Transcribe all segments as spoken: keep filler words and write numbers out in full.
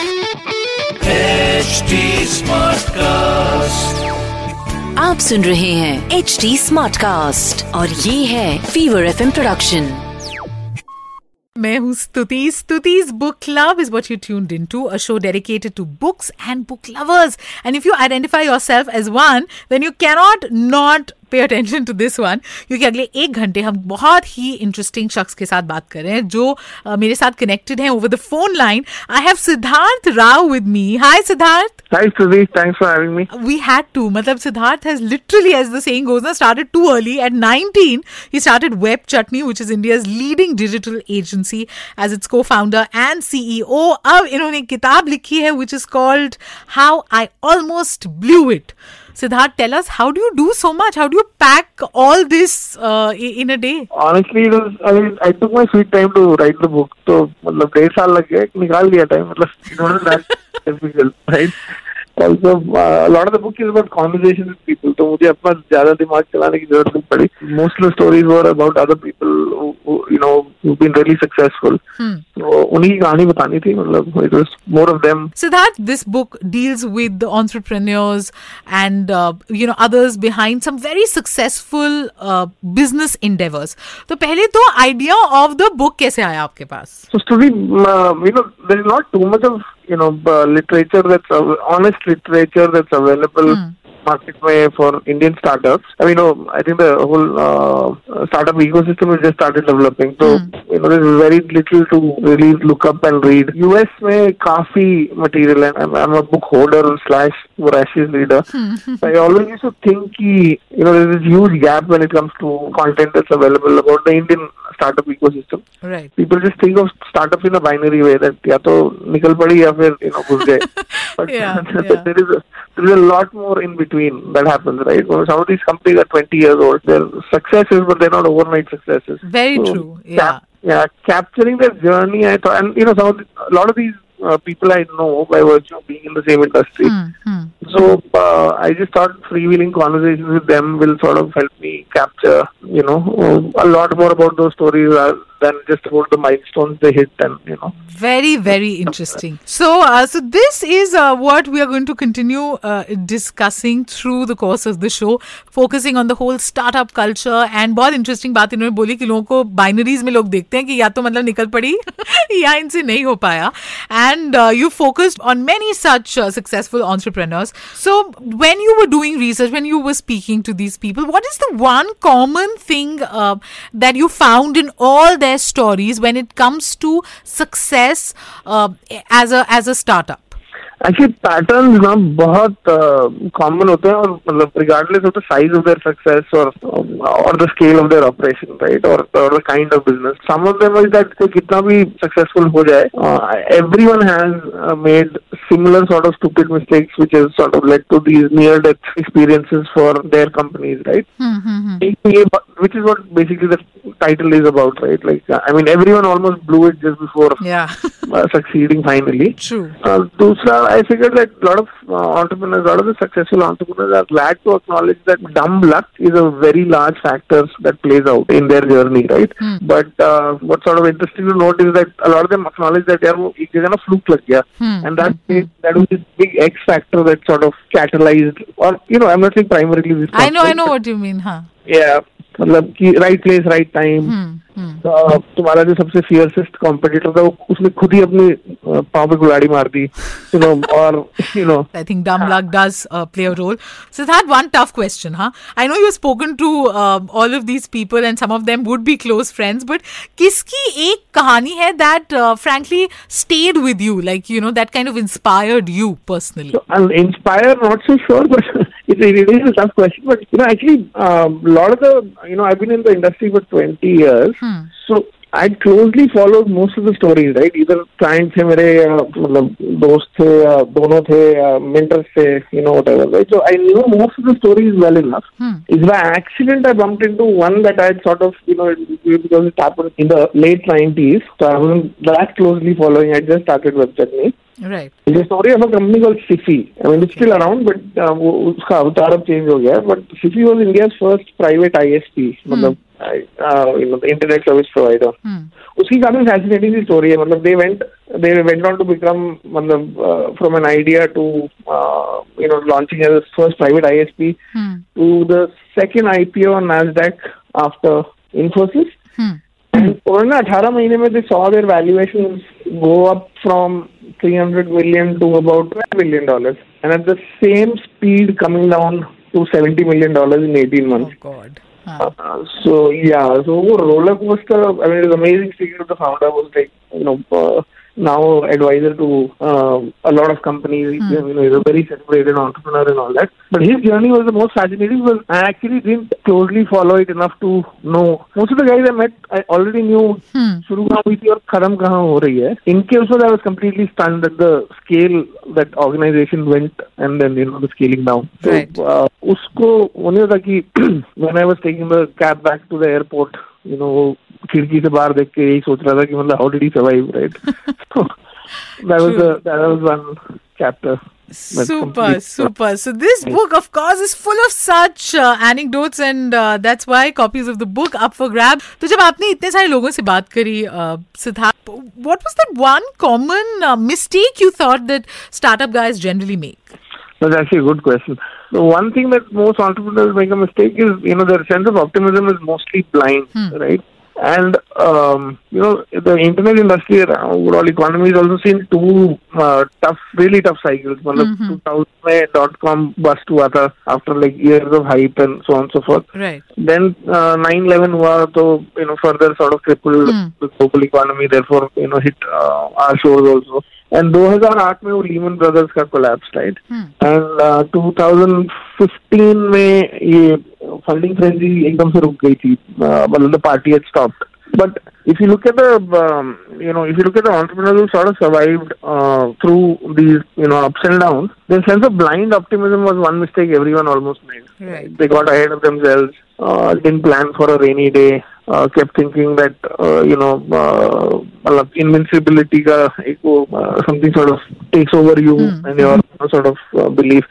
H D Smartcast. आप सुन रहे हैं H D Smartcast और ये है Fever F M Production. मैं हूँ Stuti. Stuti's Book Club is what you tuned into, a show dedicated to books and book lovers. And if you identify yourself as one, then you cannot not pay attention to this one, क्योंकि अगले एक घंटे हम बहुत ही interesting शख्स के साथ बात कर रहे हैं जो uh, मेरे साथ कनेक्टेड हैं over the phone line. I have Siddharth Rao with me. Hi Siddharth. Hi Sudhir, thanks for having me. We had to, मतलब Siddharth has literally, as the saying goes ना, started too early. At nineteen he started web chutney, which is India's leading digital agency, as its co founder and CEO. अब इन्होंने किताब लिखी है which is called how I almost blew it. Siddharth, tell us, how do you do so much? How do you pack all this uh, in a day? Honestly, it was, I mean, I took my sweet time to write the book. So, मतलब डेढ़ साल लग गया, निकाल लिया time. मतलब it wasn't that difficult, right? Also, uh, a lot of the book is about conversations with people. So, मुझे अपना ज़्यादा दिमाग चलाने की ज़रूरत नहीं पड़ी. Most of the stories were about other people who, who you know, who've been really successful. Hmm. So, उन्हीं की कहानी बतानी थी. मतलब it was more of them. Siddharth, this book deals with the entrepreneurs and uh, you know others behind some very successful uh, business endeavors. तो पहले तो idea of the book कैसे आया आपके पास? So, story, uh, you know, there is not too much of you know, uh, literature that's, uh, honest literature that's available mm. market way for Indian startups. I mean, you know, I think the whole uh, startup ecosystem has just started developing. So, mm. you know, there's very little to really look up and read. U S mein kafi material, and I'm, I'm a book holder slash voracious reader. Mm. So I always used to think, ki, you know, there's this huge gap when it comes to content that's available about the Indian startup ecosystem. Right. People just think of startups in a binary way, that ya to nikal padi ya fir you know ghus gaye. But yeah, yeah. there is a, there is a lot more in between that happens, right? So some of these companies are twenty years old. They're successes, but they're not overnight successes. Very so, true. Yeah. Cap- yeah. Capturing their journey, I thought, and you know, some of the, a lot of these uh, people I know by virtue of being in the same industry. Mm-hmm. So uh, I just thought freewheeling conversations with them will sort of help me capture, you know, a lot more about those stories than just about the milestones they hit and, you know. Very, very interesting. So, uh, so this is uh, what we are going to continue uh, discussing through the course of the show, focusing on the whole startup culture. And बहुत interesting बात इन्होंने बोली कि लोगों को binaries में लोग देखते हैं कि या तो मतलब निकल पड़ी या इनसे नहीं हो पाया. And uh, you focused on many such uh, successful entrepreneurs. So, when you were doing research, when you were speaking to these people, what is the one common thing uh, that you found in all their stories when it comes to success uh, as a as a startup? Actually, patterns ना बहुत common होते हैं और मतलब regardless of the size of their success or or the scale of their operation, right? Or or the kind of business. Some of them is that कितना भी successful हो जाए, uh, everyone has uh, made similar sort of stupid mistakes, which has sort of led to these near-death experiences for their companies, right? Mm-hmm. Which is what basically the title is about, right? Like, I mean, everyone almost blew it just before yeah. uh, succeeding finally. True. Uh, Dusra, I figured that a lot of uh, entrepreneurs, a lot of the successful entrepreneurs are glad to acknowledge that dumb luck is a very large factor that plays out in their journey, right? Mm. But uh, what's sort of interesting to note is that a lot of them acknowledge that they are kind of fluke lag gaya, mm. and that mm. that was this big X factor that sort of catalyzed, or you know, I'm not saying primarily this. I know, I know what you mean, huh? Yeah. मतलब कि right place right time. तुम्हारा जो सबसे फियर्सेस्ट competitor था वो उसने खुद ही अपने पाँव पे गुलाड़ी मार दी, you know, और you know. I think dumb luck does uh, play a role. Siddharth, one tough question, huh? I know you've spoken to uh, all of these people and some of them would be close friends, but किसकी एक कहानी है that uh, frankly stayed with you, like you know, that kind of inspired you personally? So, I'll inspire, not so sure, but it's a really tough question. But you know, actually, a um, lot of the, you know, I've been in the industry for twenty years. Hmm. So I closely followed most of the stories, right? either clients थे मेरे या मतलब दोस्त थे या दोनों थे या mentors थे, you know, whatever, right? So I knew most of the stories well enough. Hmm. It's by accident I bumped into one that I had sort of, you know, because it happened in the late nineties, so I wasn't that closely following. I just started Web Chutney. Right. It's a story of a company called Sifi. I mean, it's still around, but uh, उसका अवतार अब change हो गया. But Sifi was India's first private I S P, मतलब uh, you know, the internet service provider. Hmm. उसकी काफी fascinating सी story है. मतलब they went they went on to become मतलब uh, from an idea to uh, you know launching as first private I S P hmm. to the second I P O on Nasdaq after Infosys. Hmm. And over the eighteen महीने में they saw their valuations go up from three hundred million to about twelve billion dollars, and at the same speed coming down to seventy million dollars in eighteen months. Oh God! Huh. Uh, so yeah, so roller coaster. I mean, it's amazing. Secret of the founder was like, you know, uh, now advisor to uh, a lot of companies. Hmm. You know, he's a very celebrated entrepreneur and all that. But his journey was the most fascinating. Was I actually didn't closely follow it enough to know. Most of the guys I met, I already knew. Hmm. शुरू कहाँ हुई थी और खत्म कहाँ हो रही है. In case of that, I was completely stunned at the scale that organization went, and then you know the scaling down. Right. So, uh, उसको वो नहीं होता कि when I was taking the cab back to the airport, you know, खिड़की से बाहर देख के यही सोच रहा था कि मतलब how did he survive, right? So that was a, that was one chapter. Super, super. So this book, of course, is full of such uh, anecdotes, and uh, that's why copies of the book up for grab. तो जब आपने इतने सारे लोगों से बात करी, Siddharth, what was that one common uh, mistake you thought that startup guys generally make? That's actually a good question. So one thing that most entrepreneurs make a mistake is, you know, their sense of optimism is mostly blind, hmm. right? And, um, you know, the internet industry, overall economy has also seen two uh, tough, really tough cycles. Mm-hmm. two thousand में dot-com bust हुआ था after like years of hype and so on and so forth. Right. Then uh, nine eleven हुआ, तो, you know, further sort of crippled mm. the global economy, therefore, you know, hit uh, our shores also. And two thousand eight में वो Lehman Brothers का collapse, right? Hmm. And uh, twenty fifteen में ये funding frenzy एकदम से रुक गई थी, मतलब the party had stopped. But if you look at the, um, you know, if you look at the entrepreneurs who sort of survived uh, through these, you know, ups and downs, their sense of blind optimism was one mistake everyone almost made. Right. They got ahead of themselves, uh, didn't plan for a rainy day, uh, kept thinking that, uh, you know, uh, invincibility ka, uh, something sort of takes over you mm. and your sort of uh, belief.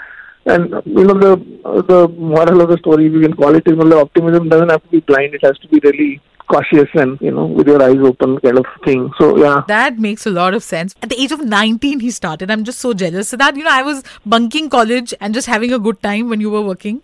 And, you know, the uh, the moral of the story, if you can call it, is, you know, optimism doesn't have to be blind. It has to be really cautious and, you know, with your eyes open kind of thing. So, yeah. That makes a lot of sense. At the age of nineteen, he started. I'm just so jealous of that. You know, I was bunking college and just having a good time when you were working.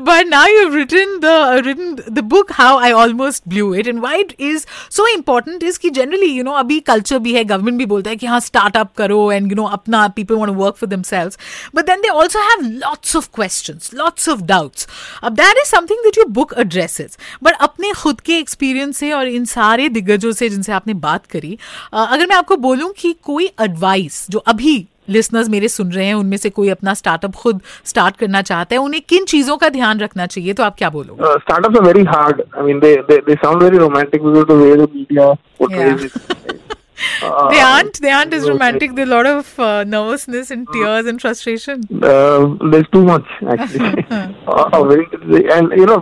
But now you've written the uh, written the book How I Almost Blew It, and why it is so important is कि generally, you know, अभी culture भी है, government भी बोलता है कि हाँ startup करो and, you know, अपना people want to work for themselves, but then they also have lots of questions, lots of doubts. अब that is something that your book addresses. But अपने खुद के experience से और इन सारे दिग्गजों से जिनसे आपने बात करी, अगर मैं आपको बोलूँ कि कोई advice जो अभी लिसनर्स मेरे सुन रहे हैं, उनमें से कोई अपना स्टार्टअप खुद स्टार्ट करना चाहता है, उन्हें किन चीजों का ध्यान रखना चाहिए, तो आप क्या बोलोगे? Startups are very hard. I mean they they sound very romantic because the way the media portrays it. They aren't. They aren't as romantic. There's a lot of uh, nervousness and tears and frustration. Uh, there's too much, actually. uh, very, and, you know,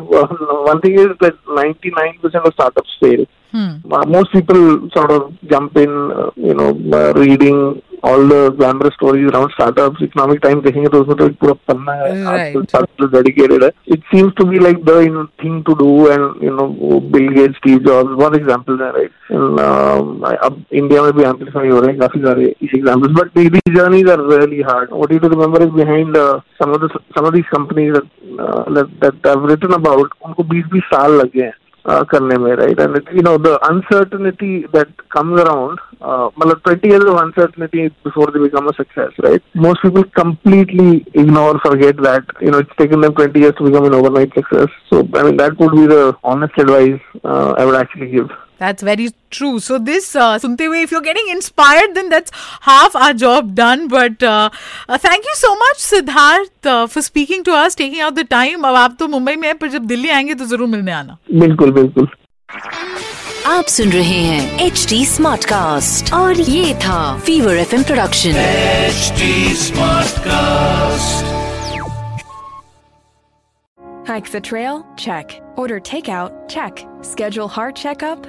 one thing is that ninety-nine percent of startups fail. Hmm. Uh, most people sort of jump in, uh, you know, uh, reading all the glamorous stories around startups. Economic Times, देखेंगे तो उसमें तो एक पूरा पन्ना है, startups dedicated है. It seems to be like the, you know, thing to do, and, you know, Bill Gates, Steve Jobs, one example है, right? And uh, अब India में भी amplify हो रहे हैं काफी सारे इस examples. But these journeys are really hard. What you need to remember is behind uh, some of the some of these companies that uh, that that I've written about, उनको twenty twenty साल लगे हैं Uh, करने में, right? And it, you know, the uncertainty that comes around, uh, twenty years of uncertainty before they become a success, right? Most people completely ignore, forget that, you know, it's taken them twenty years to become an overnight success. So, I mean, that would be the honest advice uh, I would actually give. That's very true. So this, uh, sunte hue, if you're getting inspired, then that's half our job done. But uh, uh, thank you so much, Siddharth, uh, for speaking to us, taking out the time. अब आप तो मुंबई में हैं, पर जब दिल्ली आएंगे तो जरूर मिलने आना. बिल्कुल बिल्कुल. आप सुन रहे हैं एच डी स्मार्ट कास्ट और ये था fever F M production H D smart cast. Hike the trail? Check. Order takeout? Check. Schedule heart checkup?